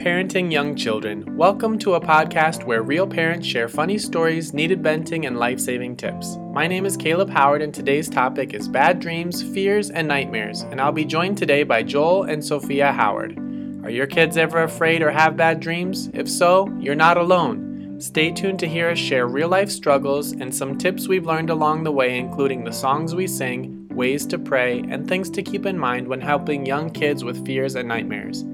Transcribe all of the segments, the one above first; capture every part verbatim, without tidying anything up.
Parenting Young Children. Welcome to a podcast where real parents share funny stories, needed venting, and life-saving tips. My name is Caleb Howard, and today's topic is bad dreams, fears, and nightmares, and I'll be joined today by Joel and Sophia Howard. Are your kids ever afraid or have bad dreams? If so, you're not alone. Stay tuned to hear us share real-life struggles and some tips we've learned along the way, including the songs we sing, ways to pray, and things to keep in mind when helping young kids with fears and nightmares.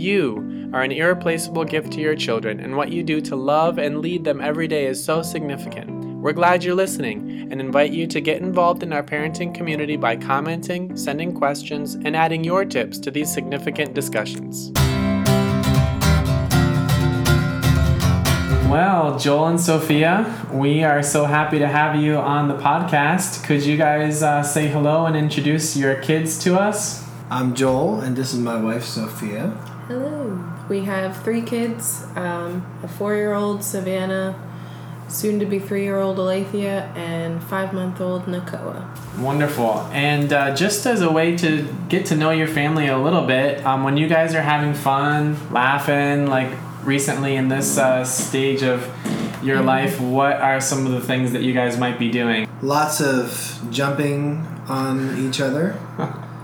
You are an irreplaceable gift to your children, and what you do to love and lead them every day is so significant. We're glad you're listening and invite you to get involved in our parenting community by commenting, sending questions, and adding your tips to these significant discussions. Well, Joel and Sophia, we are so happy to have you on the podcast. Could you guys uh, say hello and introduce your kids to us? I'm Joel, and this is my wife, Sophia. Hello. We have three kids, um, a four-year-old, Savannah, soon-to-be three-year-old, Aletheia, and five-month-old, Nakoa. Wonderful. And uh, just as a way to get to know your family a little bit, um, when you guys are having fun, laughing, like recently in this uh, stage of your mm-hmm. life, what are some of the things that you guys might be doing? Lots of jumping on each other.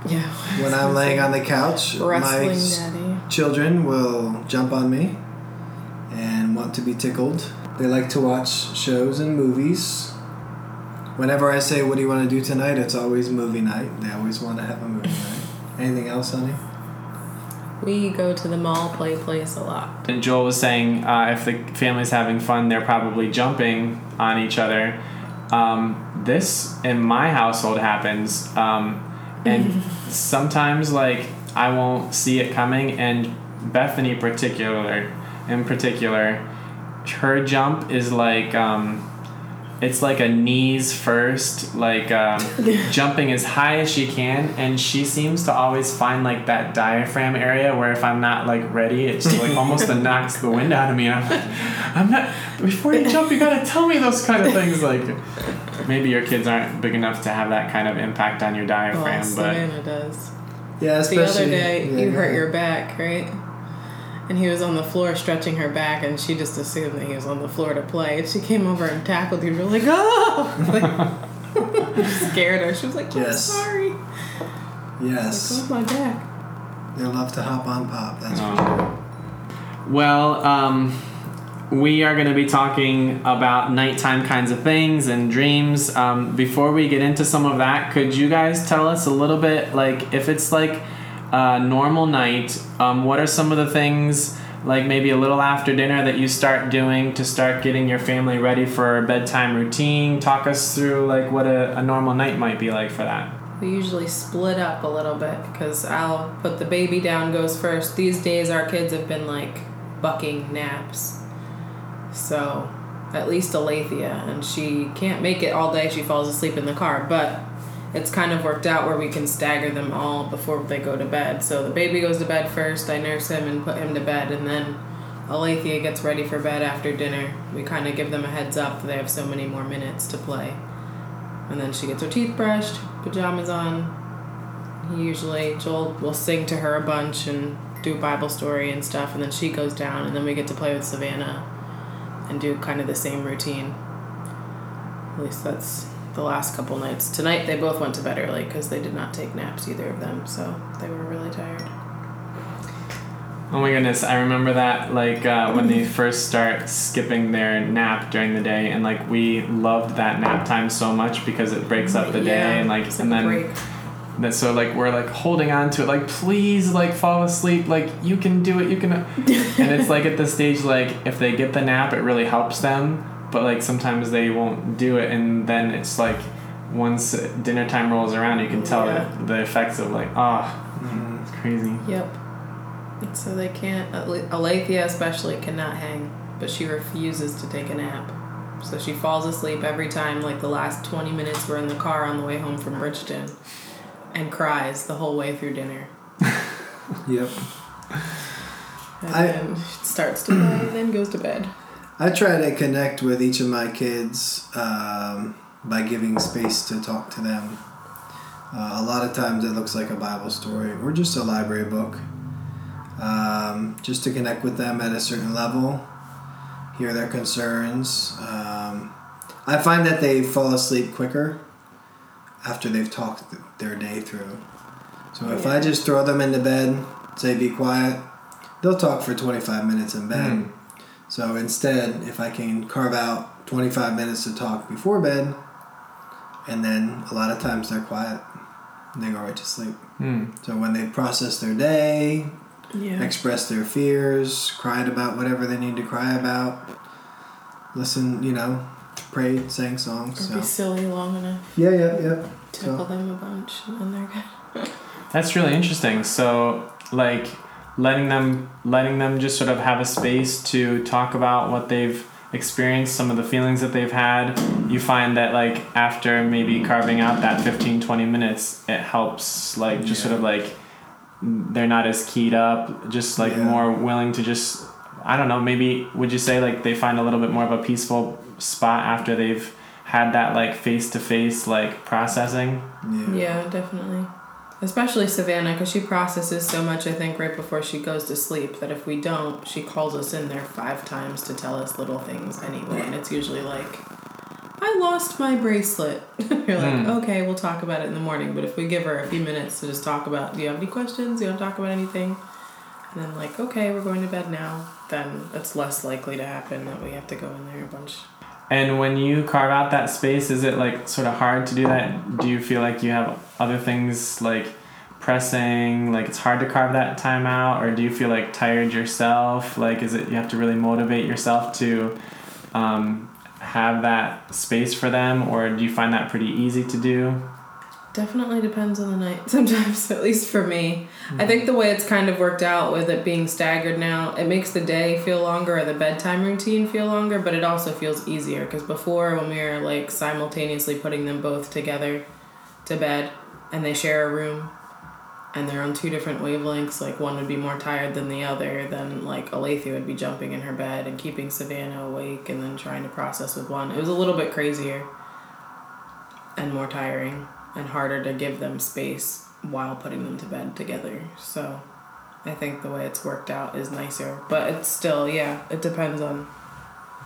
Yeah. When I'm laying on the couch, Wrestling my s- daddy. Children will jump on me and want to be tickled. They like to watch shows and movies. Whenever I say, what do you want to do tonight? It's always movie night. They always want to have a movie night. Anything else, honey? We go to the mall play place a lot. And Joel was saying uh, if the family's having fun, they're probably jumping on each other. Um, this, in my household, happens. Um, and sometimes, like, I won't see it coming, and Bethany particular, in particular, her jump is like, um, it's like a knees first, like um, jumping as high as she can, and she seems to always find like that diaphragm area where if I'm not like ready, it's like almost knocks the wind out of me. I'm like, I'm not, before you jump, you gotta tell me those kind of things, like... Maybe your kids aren't big enough to have that kind of impact on your diaphragm, well, but Savannah does. Yeah, especially the other day yeah, you hurt yeah. your back, right? And he was on the floor stretching her back, and she just assumed that he was on the floor to play. And she came over and tackled him. We're like, oh, like, scared her. She was like, I'm yes. sorry. Yes. Like, oh, my back. They love to hop on pop. That's oh. for sure. Well, um. we are going to be talking about nighttime kinds of things and dreams. Um, before we get into some of that, could you guys tell us a little bit, like, if it's, like, a normal night, um, what are some of the things, like, maybe a little after dinner that you start doing to start getting your family ready for a bedtime routine? Talk us through, like, what a, a normal night might be like for that. We usually split up a little bit because I'll put the baby down, goes first. These days our kids have been, like, bucking naps. So, at least Aletheia, and she can't make it all day. She falls asleep in the car, but it's kind of worked out where we can stagger them all before they go to bed. So the baby goes to bed first, I nurse him and put him to bed, and then Aletheia gets ready for bed after dinner. We kind of give them a heads up that they have so many more minutes to play. And then she gets her teeth brushed, pajamas on. He usually, Joel will sing to her a bunch and do Bible story and stuff, and then she goes down, and then we get to play with Savannah and do kind of the same routine. At least that's the last couple nights. Tonight they both went to bed early because they did not take naps, either of them, so they were really tired. Oh my goodness, I remember that, like, uh, when they first start skipping their nap during the day, and, like, we loved that nap time so much because it breaks up the yeah, day, and, like, and then... Break. That so like we're like holding on to it, like, please, like, fall asleep, like, you can do it, you can. And it's like at this stage, like, if they get the nap it really helps them, but like sometimes they won't do it, and then it's like once dinner time rolls around you can tell yeah. the, the effects of like ah oh, mm, it's crazy. Yep. So they can't. Aletheia especially cannot hang, but she refuses to take a nap. So she falls asleep every time, like the last twenty minutes we're in the car on the way home from Bridgeton. And cries the whole way through dinner. Yep. And I, then starts to play and then goes to bed. I try to connect with each of my kids um, by giving space to talk to them. Uh, a lot of times it looks like a Bible story or just a library book. um, just to connect with them at a certain level, hear their concerns. Um, I find that they fall asleep quicker after they've talked their day through. So if yeah. I just throw them into bed, say be quiet, they'll talk for twenty-five minutes in bed. Mm. So instead, if I can carve out twenty-five minutes to talk before bed, and then a lot of times they're quiet, and they go right to sleep. Mm. So when they process their day, yeah. express their fears, cried about whatever they need to cry about, listen, you know, pray, sang songs. It'll so. be silly long enough. Yeah, yeah, yeah. Tickle so. them a bunch, and then they're good. That's really interesting. So, like, letting them, letting them just sort of have a space to talk about what they've experienced, some of the feelings that they've had. You find that, like, after maybe carving out that fifteen, twenty minutes, it helps, like, just yeah. sort of, like, they're not as keyed up, just, like, yeah. more willing to just, I don't know, maybe would you say, like, they find a little bit more of a peaceful spot after they've had that, like, face-to-face, like, processing? Yeah, yeah, definitely. Especially Savannah, because she processes so much, I think, right before she goes to sleep, that if we don't, she calls us in there five times to tell us little things anyway. And it's usually like, I lost my bracelet. You're like, mm. okay, we'll talk about it in the morning. But if we give her a few minutes to just talk about, do you have any questions? Do you want to talk about anything? And then like, okay, we're going to bed now. Then it's less likely to happen that we have to go in there a bunch. And when you carve out that space, is it, like, sort of hard to do that? Do you feel like you have other things, like, pressing? Like, it's hard to carve that time out? Or do you feel, like, tired yourself? Like, is it you have to really motivate yourself to um, have that space for them? Or do you find that pretty easy to do? Definitely depends on the night sometimes, at least for me. Mm-hmm. I think the way it's kind of worked out with it being staggered now, it makes the day feel longer or the bedtime routine feel longer, but it also feels easier because before when we were like simultaneously putting them both together to bed and they share a room and they're on two different wavelengths, like one would be more tired than the other, then like Aletheia would be jumping in her bed and keeping Savannah awake and then trying to process with one. It was a little bit crazier and more tiring and harder to give them space while putting them to bed together. So I think the way it's worked out is nicer. But it's still, yeah, it depends on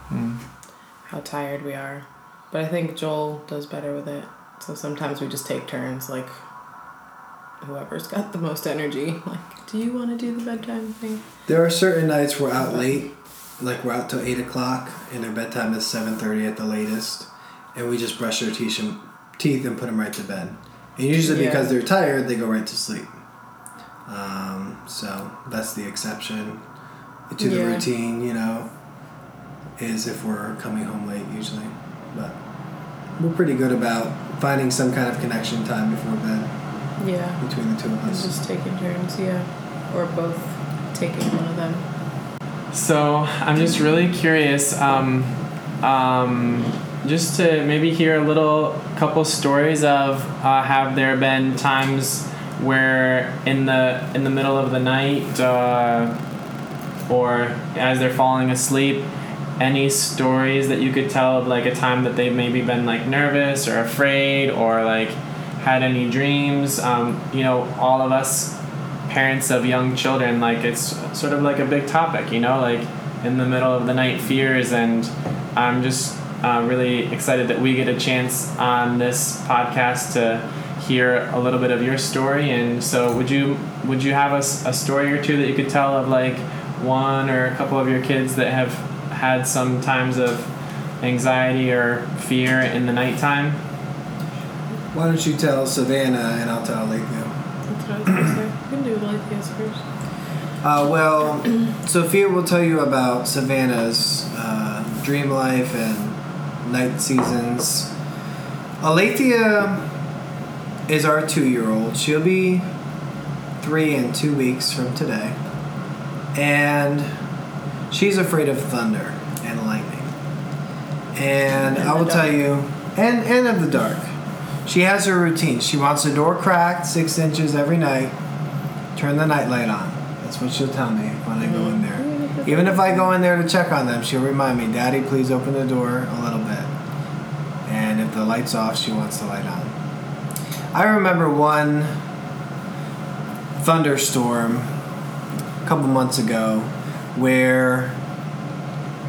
mm. how tired we are. But I think Joel does better with it. So sometimes we just take turns, like, whoever's got the most energy. Like, do you want to do the bedtime thing? There are certain nights we're out late. Like, we're out till eight o'clock, and their bedtime is seven thirty at the latest. And we just brush their teeth and... teeth and put them right to bed. And usually yeah. because they're tired, they go right to sleep. Um, so that's the exception to the yeah. routine, you know, is if we're coming home late usually. But we're pretty good about finding some kind of connection time before bed. Yeah. Between the two of us. Just taking turns, yeah. Or both taking one of them. So I'm just really curious. Um, um, Just to maybe hear a little couple stories of uh, have there been times where in the in the middle of the night uh, or as they're falling asleep, any stories that you could tell of like a time that they've maybe been like nervous or afraid or like had any dreams. Um, you know, all of us parents of young children, like it's sort of like a big topic, you know, like in the middle of the night fears. And I'm just Uh, really excited that we get a chance on this podcast to hear a little bit of your story. And so would you would you have a, a story or two that you could tell of like one or a couple of your kids that have had some times of anxiety or fear in the nighttime? Why don't you tell Savannah and I'll tell Aletheia. That's what I was going to say. You can do Aletheia's first. Uh, well, Sophia will tell you about Savannah's uh, dream life and night seasons. Aletheia is our two-year-old. She'll be three in two weeks from today. And she's afraid of thunder and lightning. And, and I will tell you, and, and of the dark. She has her routine. She wants the door cracked six inches every night. Turn the nightlight on. That's what she'll tell me when I go in there. Even if I go in there to check on them, she'll remind me, Daddy, please open the door a little bit. And if the light's off, she wants the light on. I remember one thunderstorm couple months ago where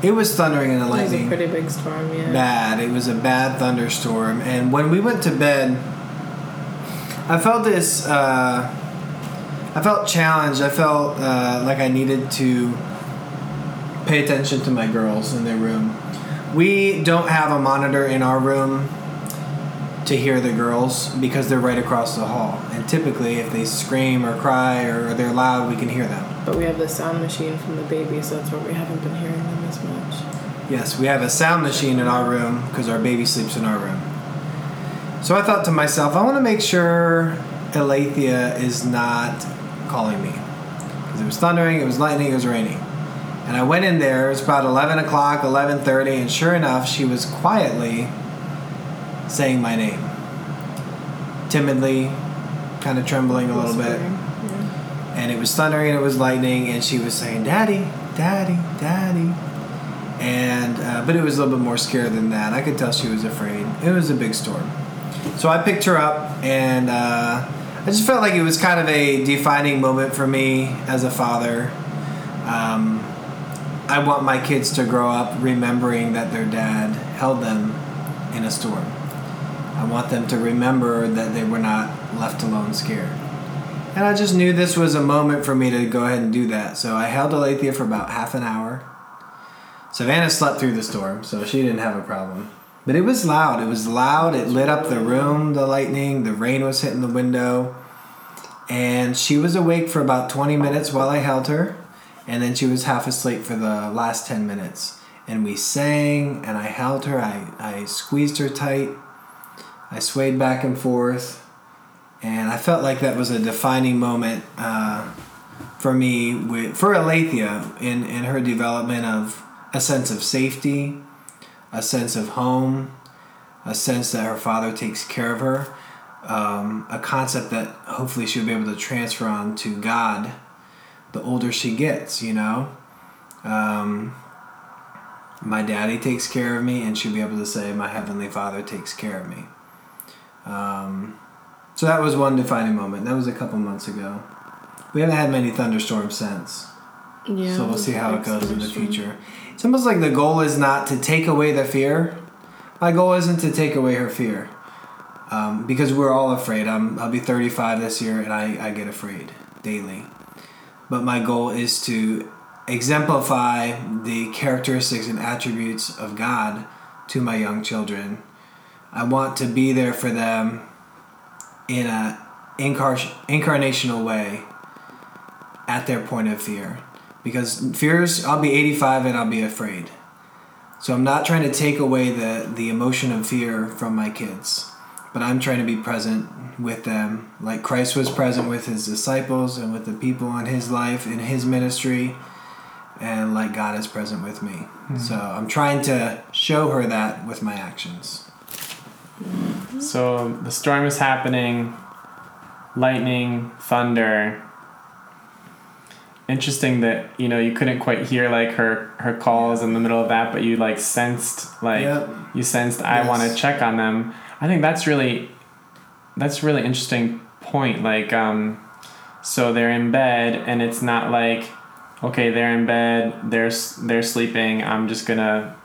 it was thundering and lightning. It was a pretty big storm, yeah. Bad. It was a bad thunderstorm. And when we went to bed, I felt this, uh, I felt challenged. I felt uh, like I needed to pay attention to my girls in their room. We don't have a monitor in our room to hear the girls because they're right across the hall. And typically, if they scream or cry or they're loud, we can hear them. But we have the sound machine from the baby, so that's why we haven't been hearing them as much. Yes, we have a sound machine in our room because our baby sleeps in our room. So I thought to myself, I want to make sure Aletheia is not calling me. Because it was thundering, it was lightning, it was raining. And I went in there, it was about eleven o'clock, eleven thirty, and sure enough, she was quietly saying my name. Timidly, kind of trembling a little bit. Yeah. And it was thundering and it was lightning, and she was saying, Daddy, Daddy, Daddy. And uh, but it was a little bit more scared than that. I could tell she was afraid. It was a big storm. So I picked her up, and uh, I just felt like it was kind of a defining moment for me as a father. Um... I want my kids to grow up remembering that their dad held them in a storm. I want them to remember that they were not left alone scared. And I just knew this was a moment for me to go ahead and do that. So I held Aletheia for about half an hour. Savannah slept through the storm, so she didn't have a problem. But it was loud. It was loud. It lit up the room, the lightning. The rain was hitting the window. And she was awake for about twenty minutes while I held her. And then she was half asleep for the last ten minutes. And we sang, and I held her. I, I squeezed her tight. I swayed back and forth. And I felt like that was a defining moment uh, for me, with, for Aletheia, in, in her development of a sense of safety, a sense of home, a sense that her father takes care of her, um, a concept that hopefully she'll be able to transfer on to God the older she gets, you know. Um, my daddy takes care of me, and she'll be able to say, my heavenly father takes care of me. Um, so that was one defining moment. That was a couple months ago. We haven't had many thunderstorms since. Yeah. So we'll see how it goes in the future. It's almost like the goal is not to take away the fear. My goal isn't to take away her fear. Um, because we're all afraid. I'm, I'll be thirty-five this year, and I, I get afraid daily. But my goal is to exemplify the characteristics and attributes of God to my young children. I want to be there for them in an incar- incarnational way at their point of fear. Because fears, I'll be eighty-five and I'll be afraid. So I'm not trying to take away the, the emotion of fear from my kids. But I'm trying to be present with them, like Christ was present with his disciples and with the people in his life, in his ministry, and like God is present with me. Mm-hmm. So I'm trying to show her that with my actions. So the storm is happening, lightning, thunder. Interesting that, you know, you couldn't quite hear like her, her calls in the middle of that, but you like sensed, like yep. you sensed, I yes. want to check on them. I think that's really, that's really interesting point. Like, um, so they're in bed, and it's not like, okay, they're in bed, they're they're sleeping. I'm just gonna.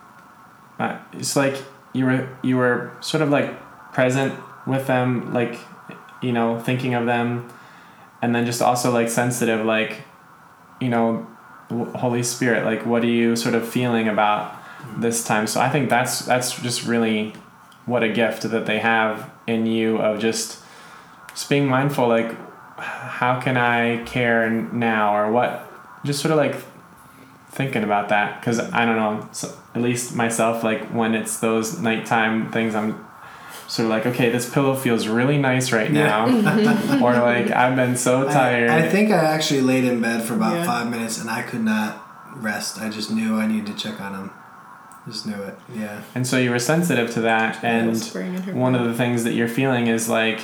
Uh, it's like you were you were sort of like present with them, like, you know, thinking of them, and then just also like sensitive, like, you know, Holy Spirit, like, what are you sort of feeling about this time? So I think that's that's just really. What a gift that they have in you of just, just being mindful, like, how can I care now or what? Just sort of like thinking about that because I don't know, so at least myself, like when it's those nighttime things, I'm sort of like, okay, this pillow feels really nice right now. Yeah. Or like, I've been so tired. I, I think I actually laid in bed for about yeah. five minutes and I could not rest. I just knew I needed to check on him. Just knew it, yeah. And so you were sensitive to that, and one of the things that you're feeling is like,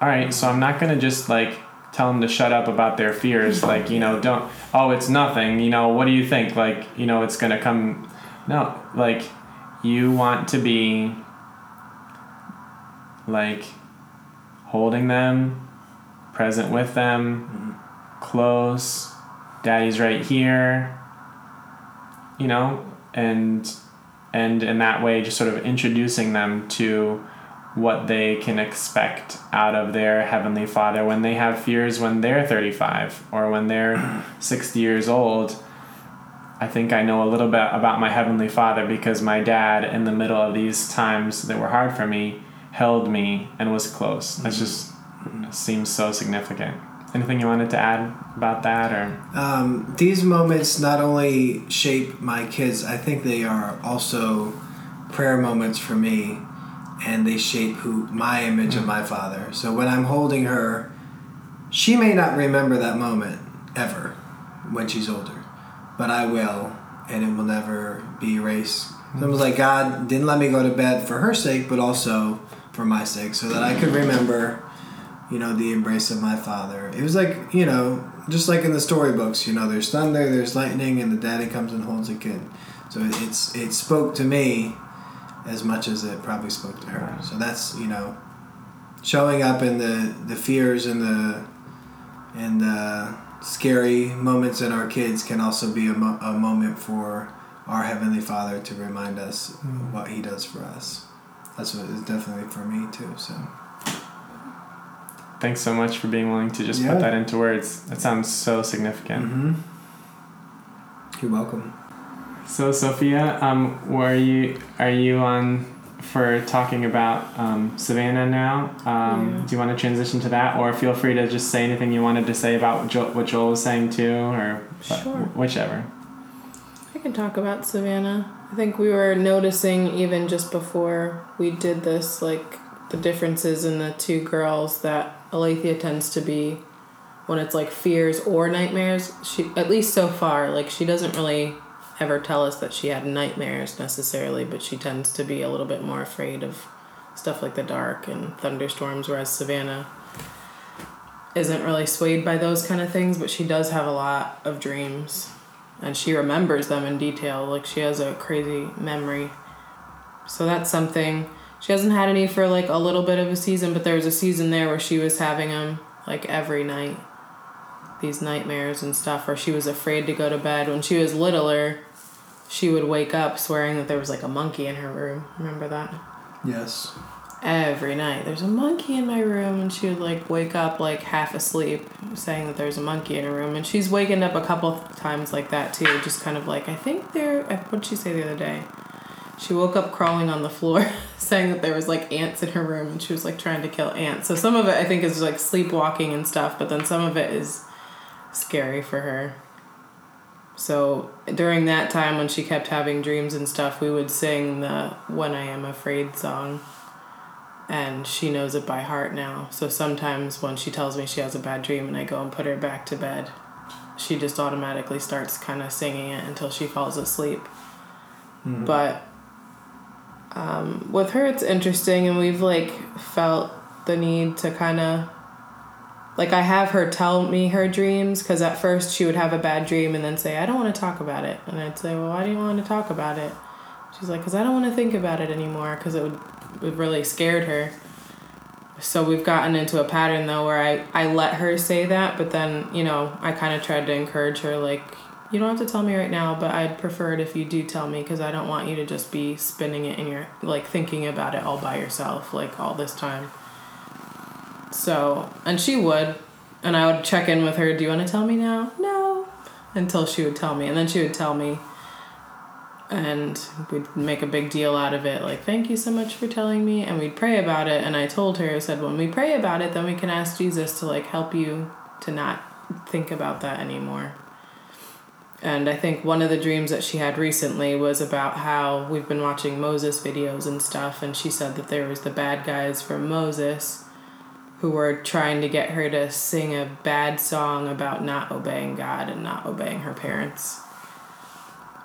all right, so I'm not going to just, like, tell them to shut up about their fears. Like, you know, don't, oh, it's nothing, you know, what do you think? Like, you know, it's going to come. No, like, you want to be, like, holding them, present with them, mm-hmm. close, Daddy's right here, you know, and and in that way just sort of introducing them to what they can expect out of their Heavenly Father when they have fears when they're thirty-five or when they're sixty years old. I think I know a little bit about my Heavenly Father because my dad, in the middle of these times that were hard for me, held me and was close. Mm-hmm. That just mm-hmm. seems so significant. Anything you wanted to add about that? Or um, these moments not only shape my kids, I think they are also prayer moments for me, and they shape who my image mm-hmm. of my father. So when I'm holding her, she may not remember that moment ever when she's older, but I will, and it will never be erased. Mm-hmm. So it was like God didn't let me go to bed for her sake, but also for my sake, so that I could remember, you know, the embrace of my father. It was like, you know, just like in the storybooks, you know, there's thunder, there's lightning, and the daddy comes and holds a kid. So it's it spoke to me as much as it probably spoke to her. So that's, you know, showing up in the, the fears and the and the scary moments in our kids can also be a, mo- a moment for our Heavenly Father to remind us mm-hmm. what He does for us. That's what it is, definitely for me too. So. Thanks so much for being willing to just yeah. put that into words. That sounds so significant. Mm-hmm. You're welcome. So, Sophia, um, were you are you on for talking about um, Savannah now? Um, yeah. Do you want to transition to that, or feel free to just say anything you wanted to say about jo- what Joel was saying too, or sure. wh- whichever. I can talk about Savannah. I think we were noticing even just before we did this, like the differences in the two girls that. Aletheia tends to be, when it's like fears or nightmares, she, at least so far, like she doesn't really ever tell us that she had nightmares necessarily, but she tends to be a little bit more afraid of stuff like the dark and thunderstorms, whereas Savannah isn't really swayed by those kind of things, but she does have a lot of dreams and she remembers them in detail. Like she has a crazy memory. So that's something. She hasn't had any for, like, a little bit of a season, but there was a season there where she was having them, like, every night, these nightmares and stuff, where she was afraid to go to bed. When she was littler, she would wake up swearing that there was, like, a monkey in her room. Remember that? Yes. Every night, there's a monkey in my room, and she would, like, wake up, like, half asleep, saying that there's a monkey in her room. And she's wakened up a couple times like that, too, just kind of like, I think there... What'd she say the other day? She woke up crawling on the floor saying that there was, like, ants in her room, and she was, like, trying to kill ants. So some of it, I think, is, like, sleepwalking and stuff, but then some of it is scary for her. So during that time when she kept having dreams and stuff, we would sing the When I Am Afraid song, and she knows it by heart now. So sometimes when she tells me she has a bad dream and I go and put her back to bed, she just automatically starts kind of singing it until she falls asleep. Mm-hmm. But... Um, with her, it's interesting, and we've, like, felt the need to kind of, like, I have her tell me her dreams, because at first she would have a bad dream and then say, I don't want to talk about it. And I'd say, well, why do you want to talk about it? She's like, because I don't want to think about it anymore, because it would, it really scared her. So we've gotten into a pattern, though, where I, I let her say that, but then, you know, I kind of tried to encourage her, like, you don't have to tell me right now, but I'd prefer it if you do tell me, because I don't want you to just be spinning it in your, like, thinking about it all by yourself, like, all this time. So, and she would, and I would check in with her, do you want to tell me now? No. Until she would tell me, and then she would tell me, and we'd make a big deal out of it, like, thank you so much for telling me, and we'd pray about it, and I told her, I said, when we pray about it, then we can ask Jesus to, like, help you to not think about that anymore. And I think one of the dreams that she had recently was about how we've been watching Moses videos and stuff, and she said that there was the bad guys from Moses who were trying to get her to sing a bad song about not obeying God and not obeying her parents.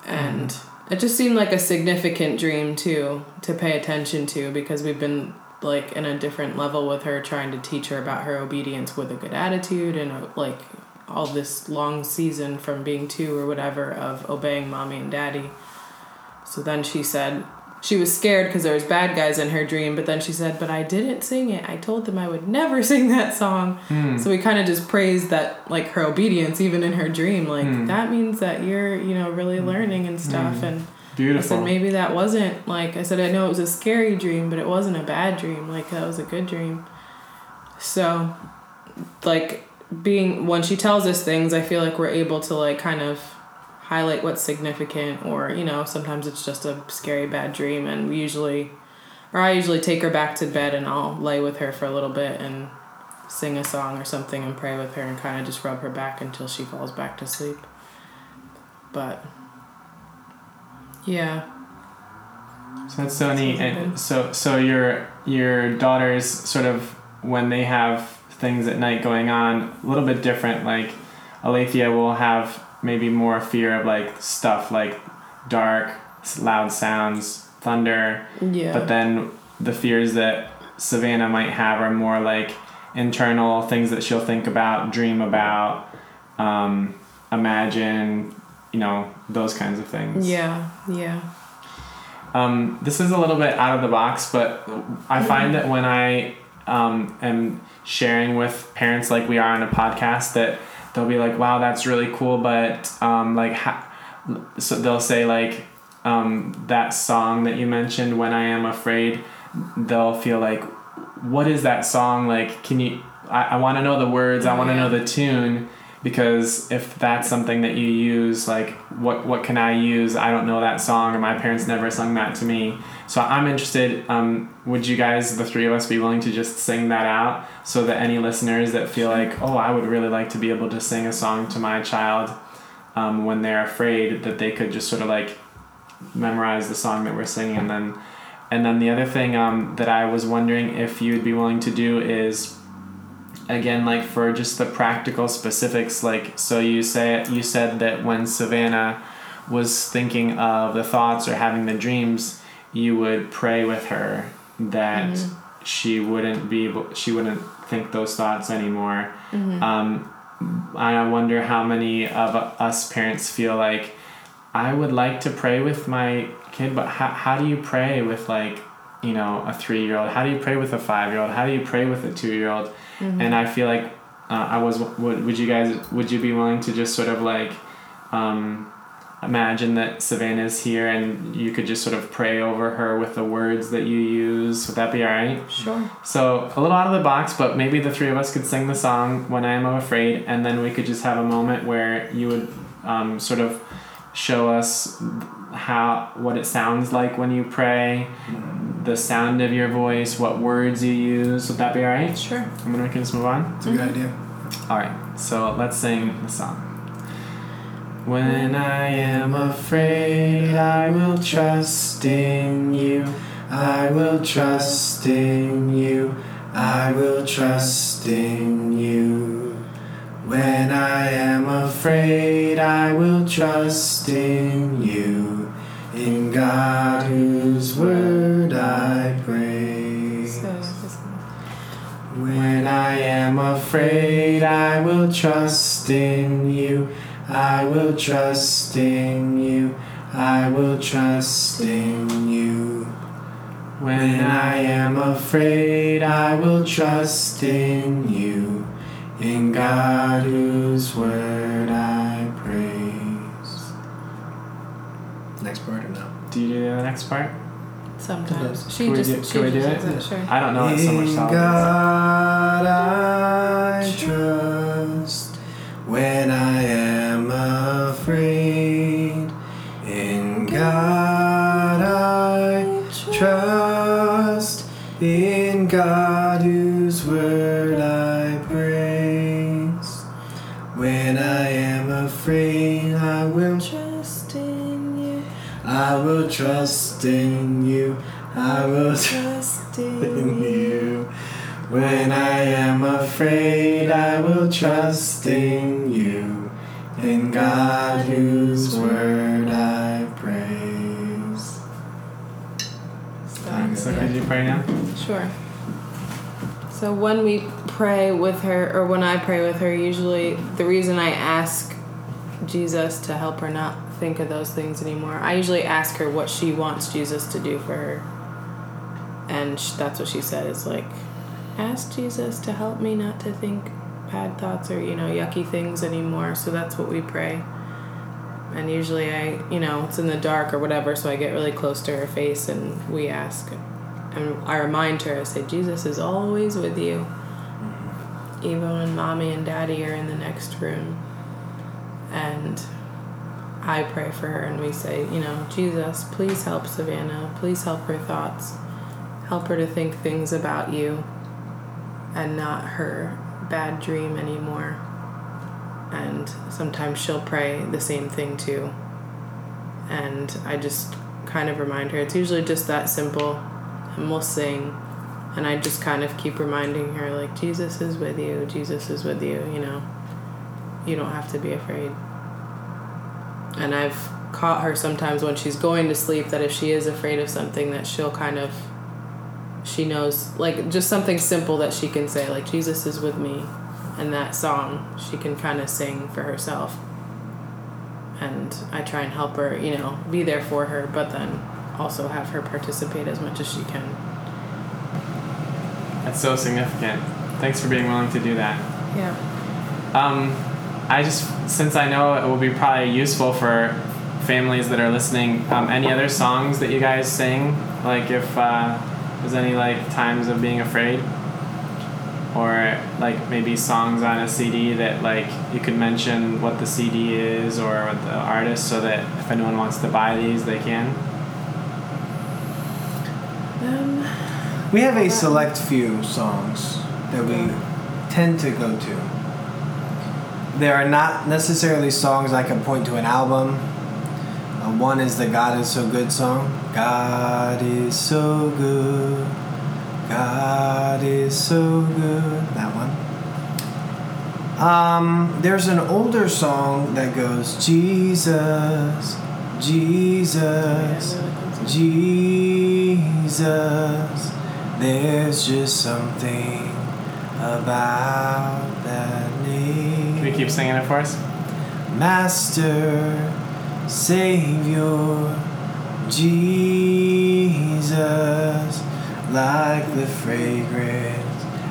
And mm. it just seemed like a significant dream, too, to pay attention to, because we've been, like, in a different level with her, trying to teach her about her obedience with a good attitude and, like... all this long season from being two or whatever of obeying mommy and daddy. So then she said, she was scared because there was bad guys in her dream, but then she said, but I didn't sing it. I told them I would never sing that song. Mm. So we kind of just praised that, like, her obedience, even in her dream. Like, mm. that means that you're, you know, really learning and stuff. Mm. And beautiful. I said, maybe that wasn't, like, I said, I know it was a scary dream, but it wasn't a bad dream. Like, that was a good dream. So, like, being, when she tells us things, I feel like we're able to, like, kind of highlight what's significant, or, you know, sometimes it's just a scary bad dream, and we usually, or I usually take her back to bed and I'll lay with her for a little bit and sing a song or something and pray with her and kind of just rub her back until she falls back to sleep. But yeah, so that's so that's neat. Something. And so so your your daughters sort of, when they have things at night going on, a little bit different. Like Aletheia will have maybe more fear of, like, stuff like dark, loud sounds, thunder. Yeah. But then the fears that Savannah might have are more like internal things that she'll think about, dream about, um, imagine, you know, those kinds of things. Yeah, yeah. Um, this is a little bit out of the box, but I find that when I um, am sharing with parents like we are on a podcast, that they'll be like, wow, that's really cool. But, um, like, ha- so they'll say, like, um, that song that you mentioned, When I Am Afraid, they'll feel like, what is that song? Like, can you, I, I want to know the words. I want to know the tune, because if that's something that you use, like, what, what can I use? I don't know that song, or my parents never sung that to me. So I'm interested. Um, would you guys, the three of us, be willing to just sing that out so that any listeners that feel like, oh, I would really like to be able to sing a song to my child um, when they're afraid, that they could just sort of, like, memorize the song that we're singing. And then, and then the other thing um, that I was wondering if you'd be willing to do is, again, like, for just the practical specifics, like, so you say you said that when Savannah was thinking of the thoughts or having the dreams, you would pray with her that mm-hmm. she wouldn't be able, she wouldn't think those thoughts anymore. Mm-hmm. Um, I wonder how many of us parents feel like, I would like to pray with my kid, but how how do you pray with, like, you know, a three-year-old? How do you pray with a five-year-old? How do you pray with a two-year-old? Mm-hmm. And I feel like uh, I was, would, would you guys, would you be willing to just sort of, like, um, imagine that Savannah's here and you could just sort of pray over her with the words that you use? Would that be all right? Sure. So a little out of the box, but maybe the three of us could sing the song, When I Am Afraid, and then we could just have a moment where you would um, sort of show us how, what it sounds like when you pray, the sound of your voice, what words you use. Would that be all right? Sure. I'm gonna just move on. It's a good idea. All right, so let's sing the song. When I am afraid, I will trust in you. I will trust in you. I will trust in you. When I am afraid, I will trust in you. In God, whose word I praise. When I am afraid, I will trust in you. I will trust in you. I will trust in you. When I am afraid, I will trust in you. In God, whose word I praise. Next part or no? Do you do the next part? Sometimes. She can just, we do, she can just we do it? it? Sure. I don't know it so much. In God I trust when I am afraid. In God I trust. In God whose word I praise. When I am afraid, I will trust in you. I will trust in you. I will trust in you. When I am afraid, I will trust in you. In God whose word I praise. So, so can you pray now? Sure. So when we pray with her, or when I pray with her, usually the reason I ask Jesus to help her not think of those things anymore. I usually ask her what she wants Jesus to do for her. And she, that's what she said. It's like, ask Jesus to help me not to think bad thoughts or, you know, yucky things anymore. So that's what we pray. And usually I, you know, it's in the dark or whatever, so I get really close to her face and we ask. And I remind her, I say, Jesus is always with you. Even when mommy and daddy are in the next room. And I pray for her and we say, you know, Jesus, please help Savannah. Please help her thoughts. Help her to think things about you and not her bad dream anymore. And sometimes she'll pray the same thing too. And I just kind of remind her. It's usually just that simple. And we'll sing. And I just kind of keep reminding her, like, Jesus is with you. Jesus is with you, you know. You don't have to be afraid. And I've caught her sometimes when she's going to sleep that if she is afraid of something that she'll kind of, she knows, like, just something simple that she can say, like, Jesus is with me. And that song she can kind of sing for herself. And I try and help her, you know, be there for her, but then also have her participate as much as she can. That's so significant. Thanks for being willing to do that. Yeah. Um, I just, since I know it will be probably useful for families that are listening, um, any other songs that you guys sing? Like if uh, there's any like times of being afraid? Or like maybe songs on a C D that like you could mention what the C D is or what the artist, so that if anyone wants to buy these, they can? Um, we have a select few songs that we tend to go to. There are not necessarily songs I can point to an album. Uh, one is the God Is So Good song. God is so good. God is so good. That one. Um, there's an older song that goes, Jesus, Jesus, Jesus. There's just something about that name. Can you keep singing it for us? Master, Savior, Jesus, like the fragrance.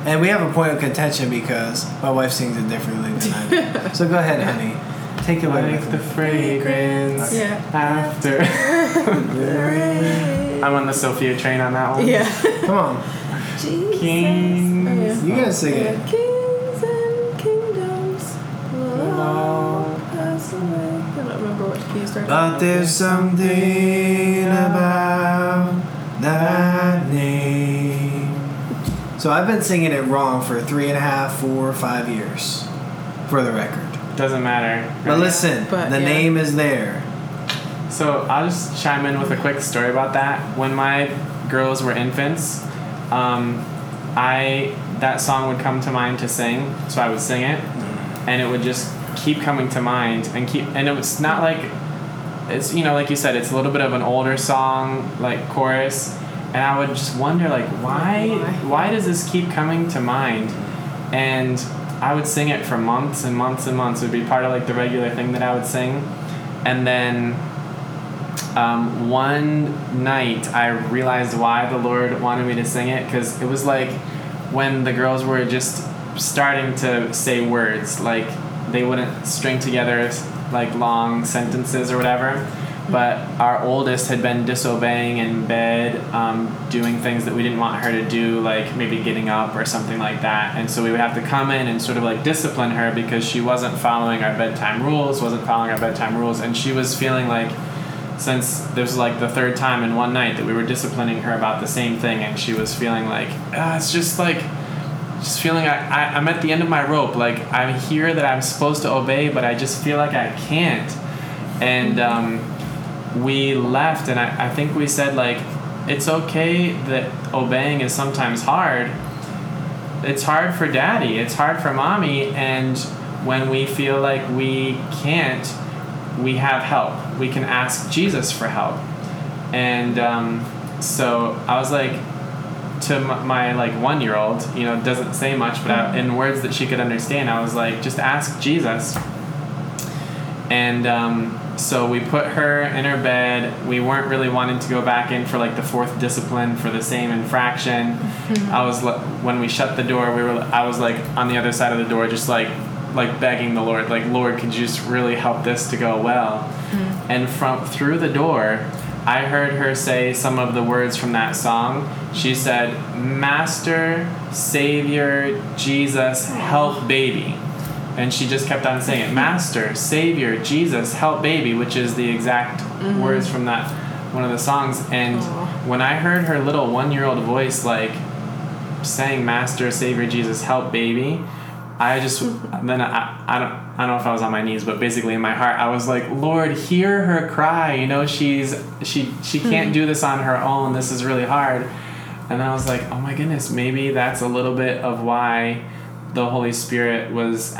And we have a point of contention because my wife sings it differently than I do. So go ahead, honey. Take it away. Like the fragrance, okay. Yeah. After the rain. I'm on the Sophia train on that one. Yeah. Come on. Jesus. Kings. Oh, yeah. You gotta sing it. Yeah. Kings and kingdoms will all pass away. I don't remember what key started. But there's something about that name. So I've been singing it wrong for three and a half, four, five years, for the record. Doesn't matter. Right? But listen, but, the yeah. name is there. So I'll just chime in with a quick story about that. When my girls were infants, um, I that song would come to mind to sing, so I would sing it, and it would just keep coming to mind and keep. And it was not like it's you know like you said, it's a little bit of an older song, like chorus, and I would just wonder like why why does this keep coming to mind, and I would sing it for months and months and months. It would be part of like the regular thing that I would sing. And then um, one night I realized why the Lord wanted me to sing it, because it was like when the girls were just starting to say words, like they wouldn't string together like long sentences or whatever. But our oldest had been disobeying in bed, um, doing things that we didn't want her to do, like maybe getting up or something like that. And so we would have to come in and sort of like discipline her because she wasn't following our bedtime rules, wasn't following our bedtime rules. And she was feeling like, since this was like the third time in one night that we were disciplining her about the same thing, and she was feeling like, ah, it's just like, just feeling I, I, I'm at the end of my rope. Like I'm here that I'm supposed to obey, but I just feel like I can't. And, um... we left, and I, I think we said, like, it's okay that obeying is sometimes hard. It's hard for daddy. It's hard for mommy. And when we feel like we can't, we have help. We can ask Jesus for help. And um, so I was like, to my, my like one-year-old, you know, doesn't say much, but I, in words that she could understand, I was like, just ask Jesus. And um, So we put her in her bed. We weren't really wanting to go back in for like the fourth discipline for the same infraction. Mm-hmm. I was when we shut the door, we were I was like on the other side of the door, just like like begging the Lord, like, Lord, could you just really help this to go well? Mm-hmm. And from through the door, I heard her say some of the words from that song. She said, "Master, Savior, Jesus, help, baby." And she just kept on saying it, "Master, Savior, Jesus, help, baby," which is the exact mm-hmm. words from that one of the songs. And Aww. When I heard her little one-year-old voice, like, saying, "Master, Savior, Jesus, help, baby," I just, then I, I don't, I don't know if I was on my knees, but basically in my heart, I was like, Lord, hear her cry. You know, she's, she, she mm-hmm. can't do this on her own. This is really hard. And then I was like, oh my goodness, maybe that's a little bit of why the Holy Spirit was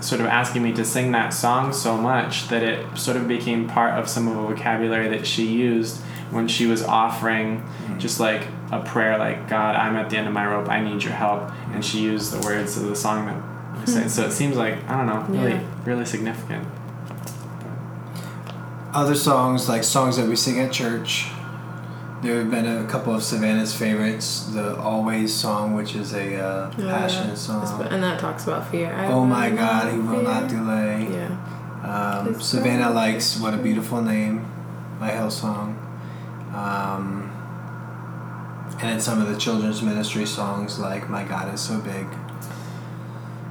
sort of asking me to sing that song so much, that it sort of became part of some of the vocabulary that she used when she was offering just like a prayer, like, God, I'm at the end of my rope, I need your help. And she used the words of the song that I sang. So it seems like, I don't know, really, yeah. really significant. Other songs, like songs that we sing at church, there have been a couple of Savannah's favorites. The Always song, which is a uh, yeah, passion song. And that talks about fear. I oh my God, He will not delay. Yeah. Um, Savannah so likes What a Beautiful Name, my health song. Um, and then some of the children's ministry songs like My God Is So Big.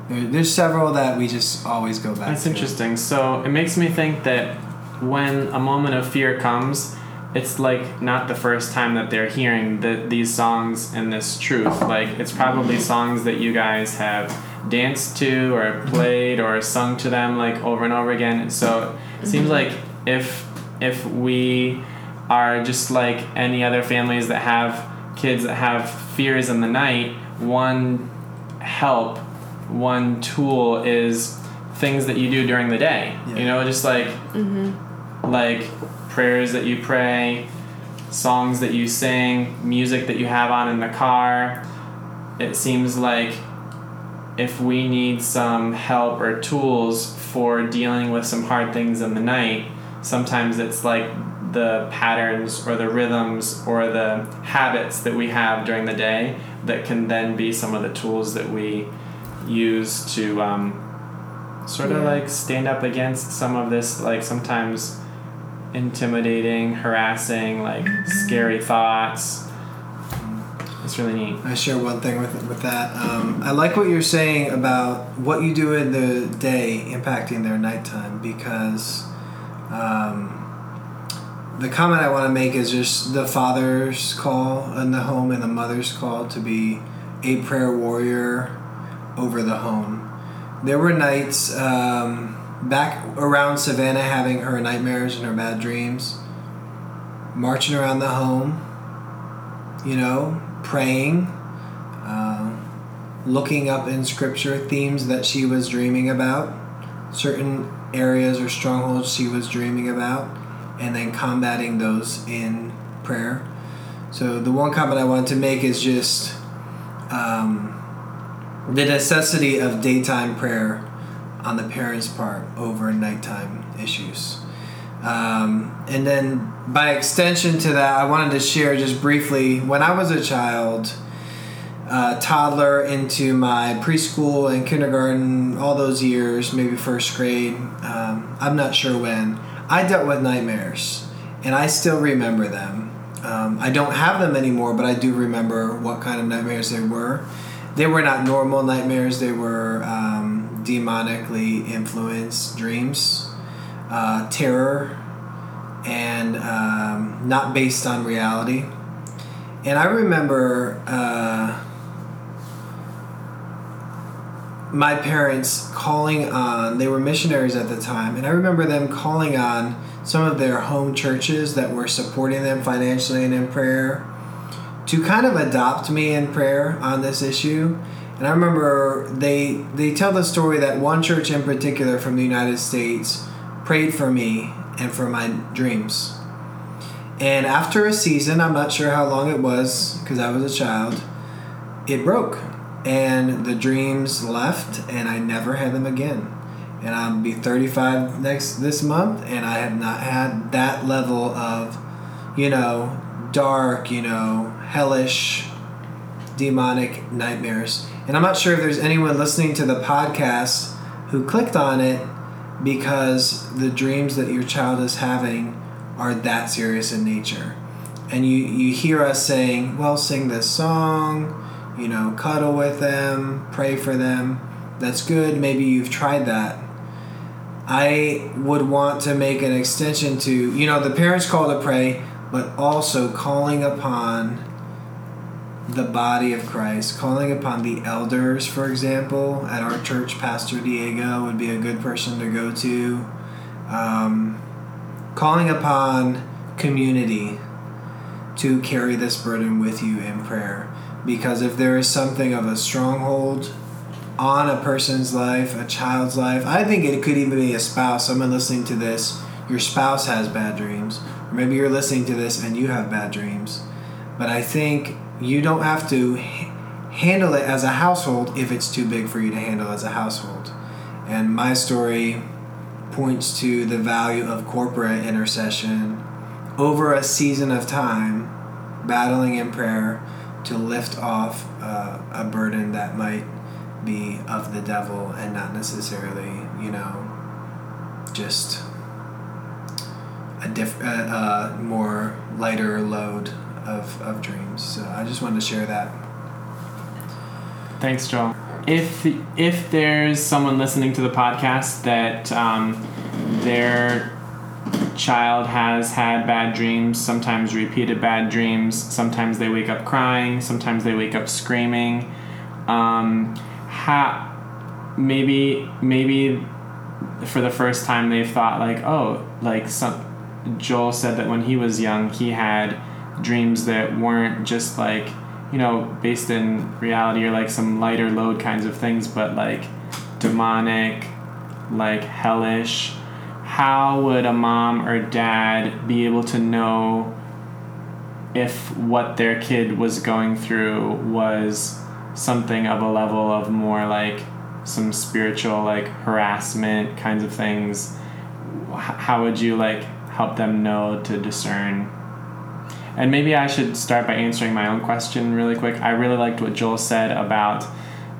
There, there's several that we just always go back That's to. That's interesting. So it makes me think that when a moment of fear comes, it's like not the first time that they're hearing the, these songs and this truth. Like, it's probably songs that you guys have danced to or played or sung to them like over and over again. So it seems like if if we are just like any other families that have kids that have fears in the night, one help, one tool is things that you do during the day. Yeah. You know, just like mm-hmm. like prayers that you pray, songs that you sing, music that you have on in the car. It seems like if we need some help or tools for dealing with some hard things in the night, sometimes it's like the patterns or the rhythms or the habits that we have during the day that can then be some of the tools that we use to um, sort of yeah. like stand up against some of this, like sometimes intimidating, harassing, like scary thoughts. It's really neat. I share one thing with with that. Um, I like what you're saying about what you do in the day impacting their nighttime, because um, the comment I want to make is just the father's call in the home and the mother's call to be a prayer warrior over the home. There were nights Um, back around Savannah having her nightmares and her bad dreams, marching around the home, you know, praying, uh, looking up in scripture themes that she was dreaming about, certain areas or strongholds she was dreaming about, and then combating those in prayer. So the one comment I wanted to make is just um, the necessity of daytime prayer on the parents' part over nighttime issues. Um, and then by extension to that, I wanted to share just briefly, when I was a child, uh, toddler into my preschool and kindergarten, all those years, maybe first grade, um, I'm not sure when, I dealt with nightmares, and I still remember them. Um, I don't have them anymore, but I do remember what kind of nightmares they were. They were not normal nightmares. They were Um, demonically influenced dreams, uh, terror, and um, not based on reality. And I remember uh, my parents calling on, they were missionaries at the time, and I remember them calling on some of their home churches that were supporting them financially and in prayer to kind of adopt me in prayer on this issue. And I remember they they tell the story that one church in particular from the United States prayed for me and for my dreams. And after a season, I'm not sure how long it was because I was a child, it broke. And the dreams left, and I never had them again. and I'll be thirty-five next this month, and I have not had that level of, you know, dark, you know, hellish, demonic nightmares. And I'm not sure if there's anyone listening to the podcast who clicked on it because the dreams that your child is having are that serious in nature. And you, you hear us saying, well, sing this song, you know, cuddle with them, pray for them. That's good. Maybe you've tried that. I would want to make an extension to, you know, the parents call to pray, but also calling upon the body of Christ, calling upon the elders, for example, at our church. Pastor Diego would be a good person to go to. Um, calling upon community to carry this burden with you in prayer. Because if there is something of a stronghold on a person's life, a child's life, I think it could even be a spouse. Someone listening to this, your spouse has bad dreams. Or maybe you're listening to this and you have bad dreams. But I think you don't have to h- handle it as a household if it's too big for you to handle as a household. And my story points to the value of corporate intercession over a season of time, battling in prayer to lift off uh, a burden that might be of the devil and not necessarily, you know, just a diff- uh, uh, more lighter load of, of dreams. So I just wanted to share that. Thanks, Joel. If if there's someone listening to the podcast that um, their child has had bad dreams, sometimes repeated bad dreams, sometimes they wake up crying, sometimes they wake up screaming, um, ha- maybe maybe for the first time they've thought like, oh, like some Joel said that when he was young he had dreams that weren't just like, you know, based in reality or like some lighter load kinds of things, but like demonic, like hellish. How would a mom or dad be able to know if what their kid was going through was something of a level of more like some spiritual like harassment kinds of things? How would you like help them know to discern? And maybe I should start by answering my own question really quick. I really liked what Joel said about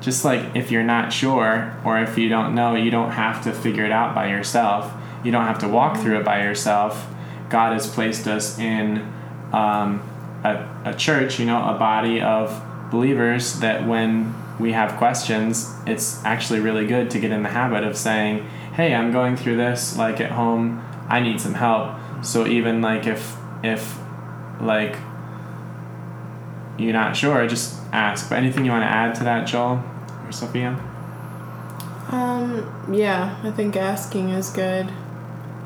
just like if you're not sure or if you don't know, you don't have to figure it out by yourself. You don't have to walk through it by yourself. God has placed us in um, a, a church, you know, a body of believers that when we have questions, it's actually really good to get in the habit of saying, hey, I'm going through this, like at home, I need some help. So even like if if like you're not sure, just ask. But anything you want to add to that, Joel or Sophia? Um yeah, I think asking is good.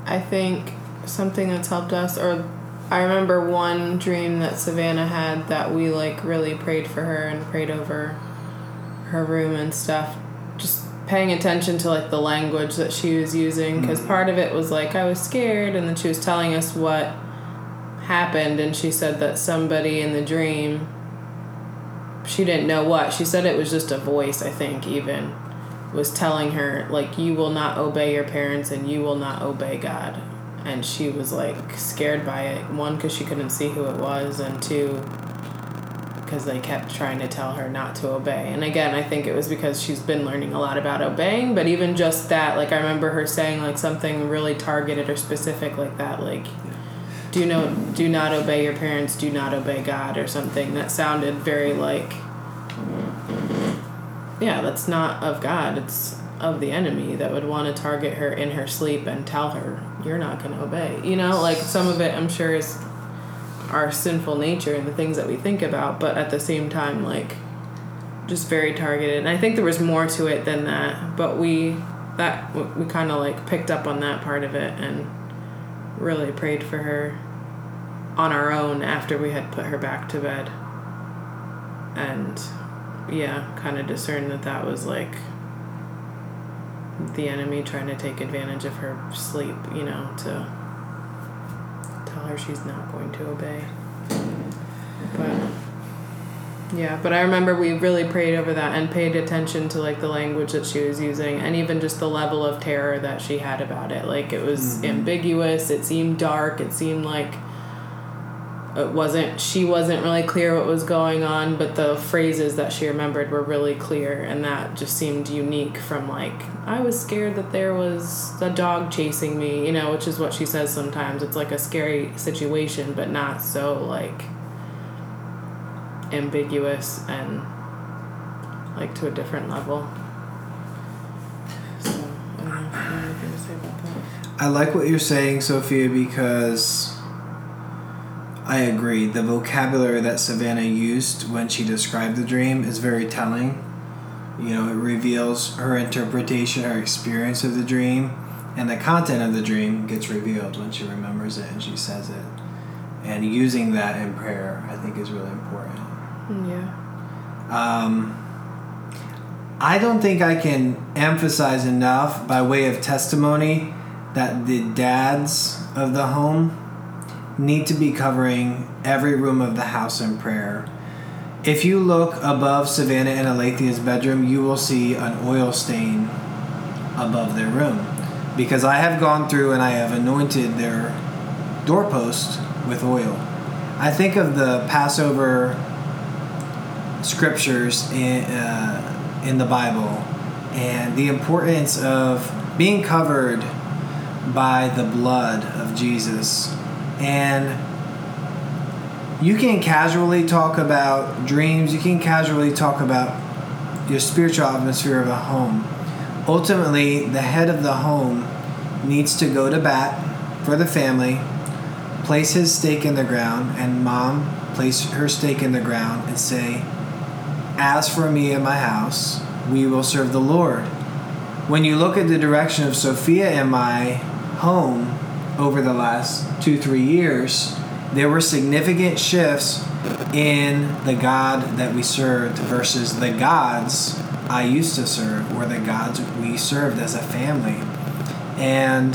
I think something that's helped us, or I remember one dream that Savannah had that we like really prayed for her and prayed over her room and stuff, just paying attention to like the language that she was using, because mm-hmm. part of it was like I was scared, and then she was telling us what happened, and she said that somebody in the dream, she didn't know what, she said it was just a voice, I think, even was telling her like, you will not obey your parents and you will not obey God. And she was like scared by it, one because she couldn't see who it was, and two because they kept trying to tell her not to obey. And again, I think it was because she's been learning a lot about obeying, but even just that, like I remember her saying like something really targeted or specific like that, like Do no, do not obey your parents, do not obey God, or something that sounded very like, yeah, that's not of God, it's of the enemy that would want to target her in her sleep and tell her, you're not going to obey. You know, like some of it I'm sure is our sinful nature and the things that we think about, but at the same time, like, just very targeted. And I think there was more to it than that, but we, that, we kind of like picked up on that part of it and really prayed for her on our own after we had put her back to bed, and yeah, kind of discerned that that was like the enemy trying to take advantage of her sleep, you know, to tell her she's not going to obey. But Yeah, but I remember we really prayed over that and paid attention to, like, the language that she was using and even just the level of terror that she had about it. Like, it was mm-hmm. ambiguous. It seemed dark. It seemed like it wasn't, she wasn't really clear what was going on, but the phrases that she remembered were really clear, and that just seemed unique from, like, I was scared that there was a dog chasing me, you know, which is what she says sometimes. It's, like, a scary situation, but not so, like, ambiguous and, like, to a different level. So, I don't know if I have anything to say about that. I like what you're saying, Sophia, because I agree. The vocabulary that Savannah used when she described the dream is very telling. You know, it reveals her interpretation, her experience of the dream, and the content of the dream gets revealed when she remembers it and she says it. And using that in prayer, I think, is really important. Yeah. Um, I don't think I can emphasize enough by way of testimony that the dads of the home need to be covering every room of the house in prayer. If you look above Savannah and Aletheia's bedroom, you will see an oil stain above their room, because I have gone through and I have anointed their doorpost with oil. I think of the Passover scriptures in, uh, in the Bible, and the importance of being covered by the blood of Jesus. And you can casually talk about dreams. You can casually talk about your spiritual atmosphere of a home. Ultimately, the head of the home needs to go to bat for the family, place his stake in the ground, and mom place her stake in the ground and say, "As for me and my house, we will serve the Lord." When you look at the direction of Sophia and my home over the last two, three years, there were significant shifts in the God that we served versus the gods I used to serve, or the gods we served as a family. And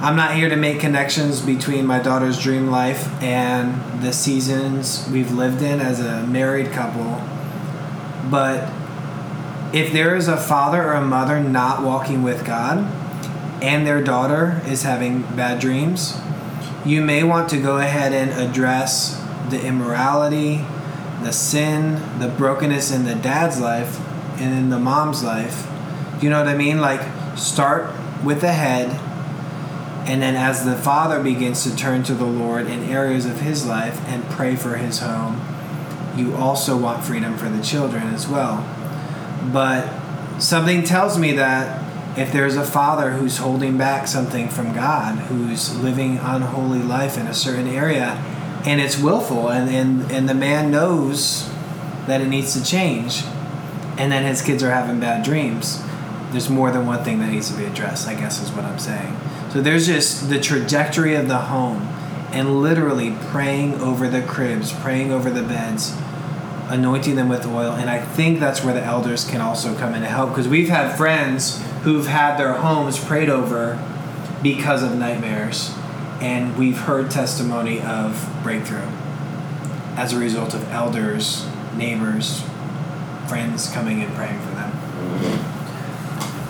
I'm not here to make connections between my daughter's dream life and the seasons we've lived in as a married couple, but if there is a father or a mother not walking with God, and their daughter is having bad dreams, you may want to go ahead and address the immorality, the sin, the brokenness in the dad's life and in the mom's life. You know what I mean? Like, start with the head, and then as the father begins to turn to the Lord in areas of his life and pray for his home, you also want freedom for the children as well. But something tells me that if there's a father who's holding back something from God, who's living unholy life in a certain area, and it's willful, and, and, and the man knows that it needs to change, and then his kids are having bad dreams, there's more than one thing that needs to be addressed, I guess is what I'm saying. So there's just the trajectory of the home, and literally praying over the cribs, praying over the beds, anointing them with oil. And I think that's where the elders can also come in to help, because we've had friends who've had their homes prayed over because of nightmares, and we've heard testimony of breakthrough as a result of elders, neighbors, friends coming and praying for them.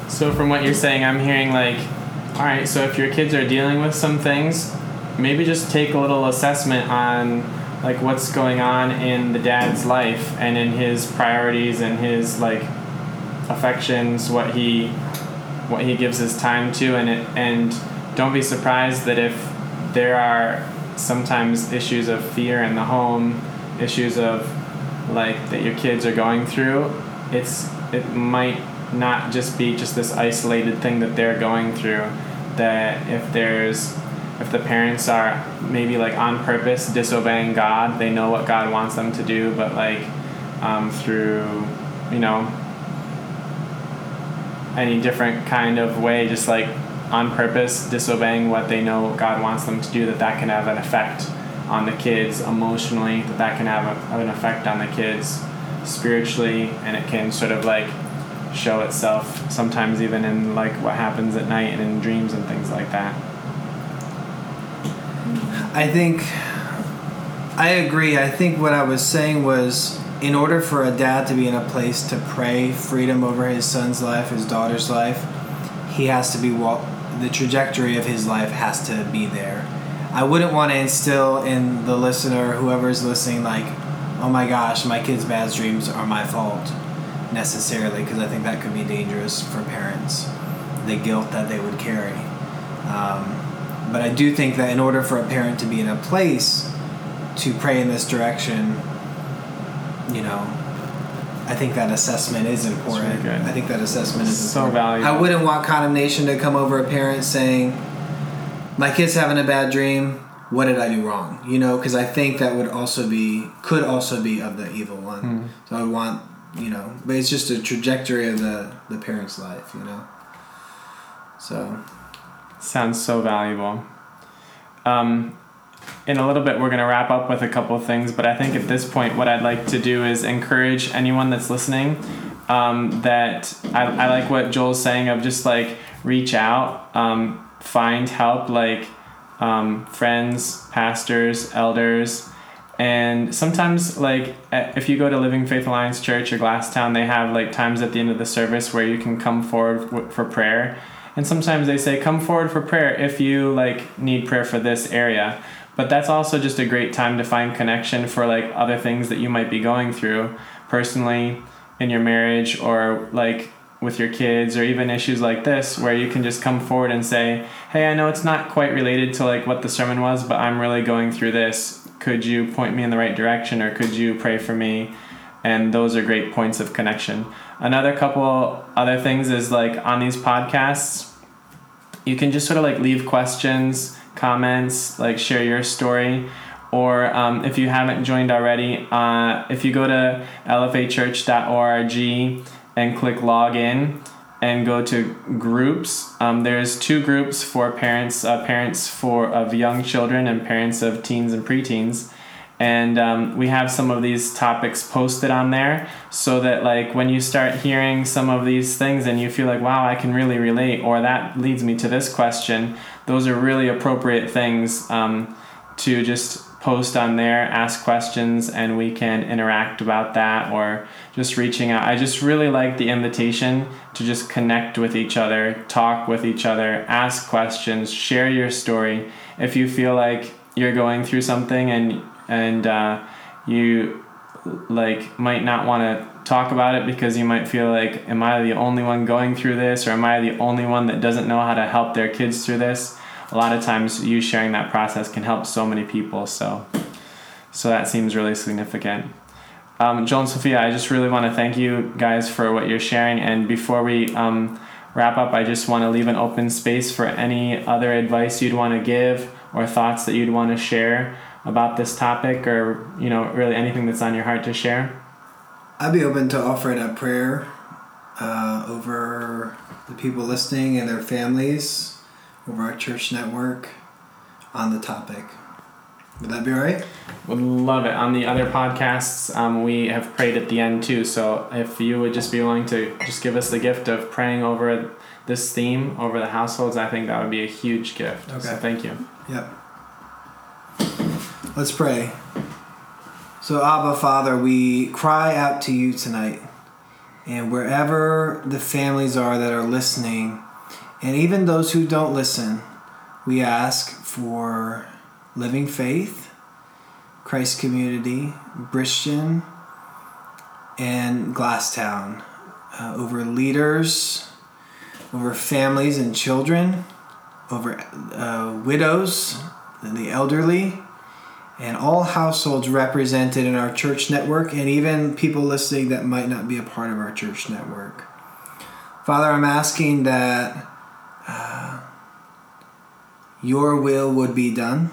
So from what you're saying, I'm hearing, like, all right, so if your kids are dealing with some things, maybe just take a little assessment on, like, what's going on in the dad's life and in his priorities and his, like, affections, what he what he gives his time to, and it, and don't be surprised that if there are sometimes issues of fear in the home, issues of, like, that your kids are going through, it's it might not just be just this isolated thing that they're going through, that if there's if the parents are maybe, like, on purpose disobeying God, they know what God wants them to do, but, like, um, through, you know, any different kind of way, just, like, on purpose disobeying what they know God wants them to do, that that can have an effect on the kids emotionally, that that can have, a, have an effect on the kids spiritually, and it can sort of, like, show itself sometimes even in, like, what happens at night and in dreams and things like that. I think I agree. I think what I was saying was in order for a dad to be in a place to pray freedom over his son's life, his daughter's life, he has to be walk. The trajectory of his life has to be there. I wouldn't want to instill in the listener, whoever's listening, like, oh my gosh, my kid's bad dreams are my fault, necessarily, because I think that could be dangerous for parents, the guilt that they would carry. Um, but I do think that in order for a parent to be in a place to pray in this direction, you know, I think that assessment is important. Really I think that assessment is so important. Valuable. I wouldn't want condemnation to come over a parent saying, my kid's having a bad dream, what did I do wrong? You know, because I think that would also be, could also be of the evil one. Mm. So I would want, you know, but it's just a trajectory of the, the parent's life, you know. So. Sounds so valuable. Um, in a little bit, we're going to wrap up with a couple of things, but I think at this point, what I'd like to do is encourage anyone that's listening um, that I, I like what Joel's saying of just like reach out, um, find help, like um, friends, pastors, elders. And sometimes, like, if you go to Living Faith Alliance Church or Glastown, they have like times at the end of the service where you can come forward for prayer. And sometimes they say, come forward for prayer if you like need prayer for this area. But that's also just a great time to find connection for like other things that you might be going through personally in your marriage or like with your kids or even issues like this, where you can just come forward and say, hey, I know it's not quite related to like what the sermon was, but I'm really going through this. Could you point me in the right direction, or could you pray for me? And those are great points of connection. Another couple other things is like on these podcasts, you can just sort of like leave questions, comments, like share your story. Or um, if you haven't joined already, uh, if you go to l f a church dot org and click log in and go to groups, um, there's two groups for parents, uh, parents for of young children and parents of teens and preteens. And um, we have some of these topics posted on there so that like when you start hearing some of these things and you feel like, wow, I can really relate, or that leads me to this question, those are really appropriate things um, to just post on there, ask questions, and we can interact about that or just reaching out. I just really like the invitation to just connect with each other, talk with each other, ask questions, share your story. If you feel like you're going through something and And uh, you like might not want to talk about it because you might feel like, am I the only one going through this, or am I the only one that doesn't know how to help their kids through this? A lot of times you sharing that process can help so many people. So so that seems really significant. Um, Joel and Sophia, I just really want to thank you guys for what you're sharing. And before we um, wrap up, I just want to leave an open space for any other advice you'd want to give or thoughts that you'd want to share about this topic, or, you know, really anything that's on your heart to share? I'd be open to offering a prayer uh, over the people listening and their families, over our church network, on the topic. Would that be all right? Would love it. On the other podcasts, um, we have prayed at the end too, so if you would just be willing to just give us the gift of praying over this theme, over the households, I think that would be a huge gift. Okay. So thank you. Yep. Let's pray. So, Abba, Father, we cry out to you tonight. And wherever the families are that are listening, and even those who don't listen, we ask for Living Faith, Christ Community, Bridgeton, and Glastown, uh, over leaders, over families and children, over uh, widows and the elderly, and all households represented in our church network, and even people listening that might not be a part of our church network. Father, I'm asking that uh, your will would be done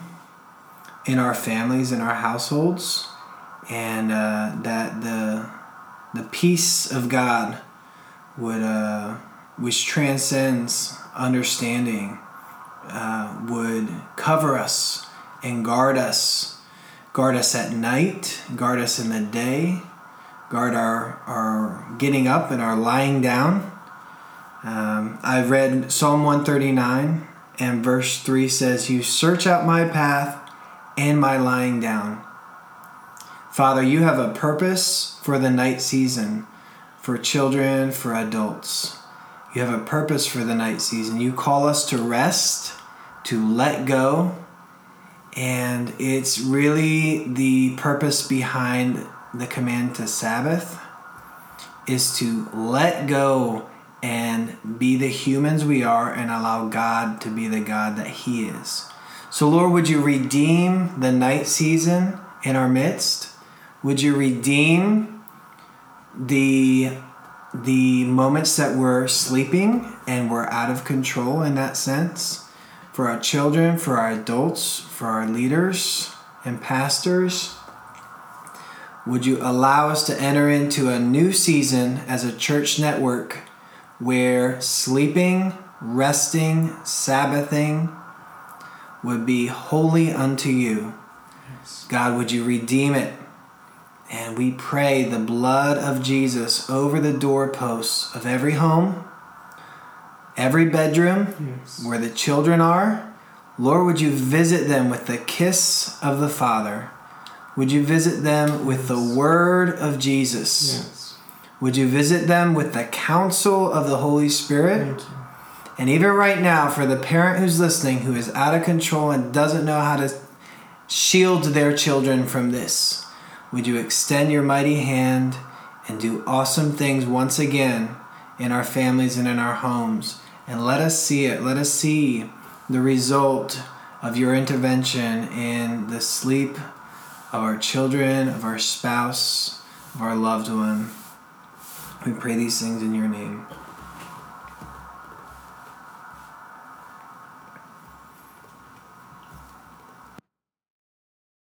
in our families, in our households, and uh, that the the peace of God would, uh, which transcends understanding, uh, would cover us and guard us. Guard us at night, guard us in the day, guard our, our getting up and our lying down. Um, I've read Psalm one thirty-nine, and verse three says, you search out my path and my lying down. Father, you have a purpose for the night season, for children, for adults. You have a purpose for the night season. You call us to rest, to let go, and it's really the purpose behind the command to Sabbath is to let go and be the humans we are and allow God to be the God that He is. So, Lord, would you redeem the night season in our midst? Would you redeem the, the moments that we're sleeping and we're out of control in that sense for our children, for our adults, for our leaders and pastors? Would you allow us to enter into a new season as a church network where sleeping, resting, Sabbathing would be holy unto you. Yes. God, would you redeem it? And we pray the blood of Jesus over the doorposts of every home, every bedroom, yes, where the children are. Lord, would you visit them with the kiss of the Father? Would you visit them with the word of Jesus? Yes. Would you visit them with the counsel of the Holy Spirit? And even right now, for the parent who's listening, who is out of control and doesn't know how to shield their children from this, would you extend your mighty hand and do awesome things once again in our families and in our homes? And let us see it. Let us see the result of your intervention in the sleep of our children, of our spouse, of our loved one. We pray these things in your name.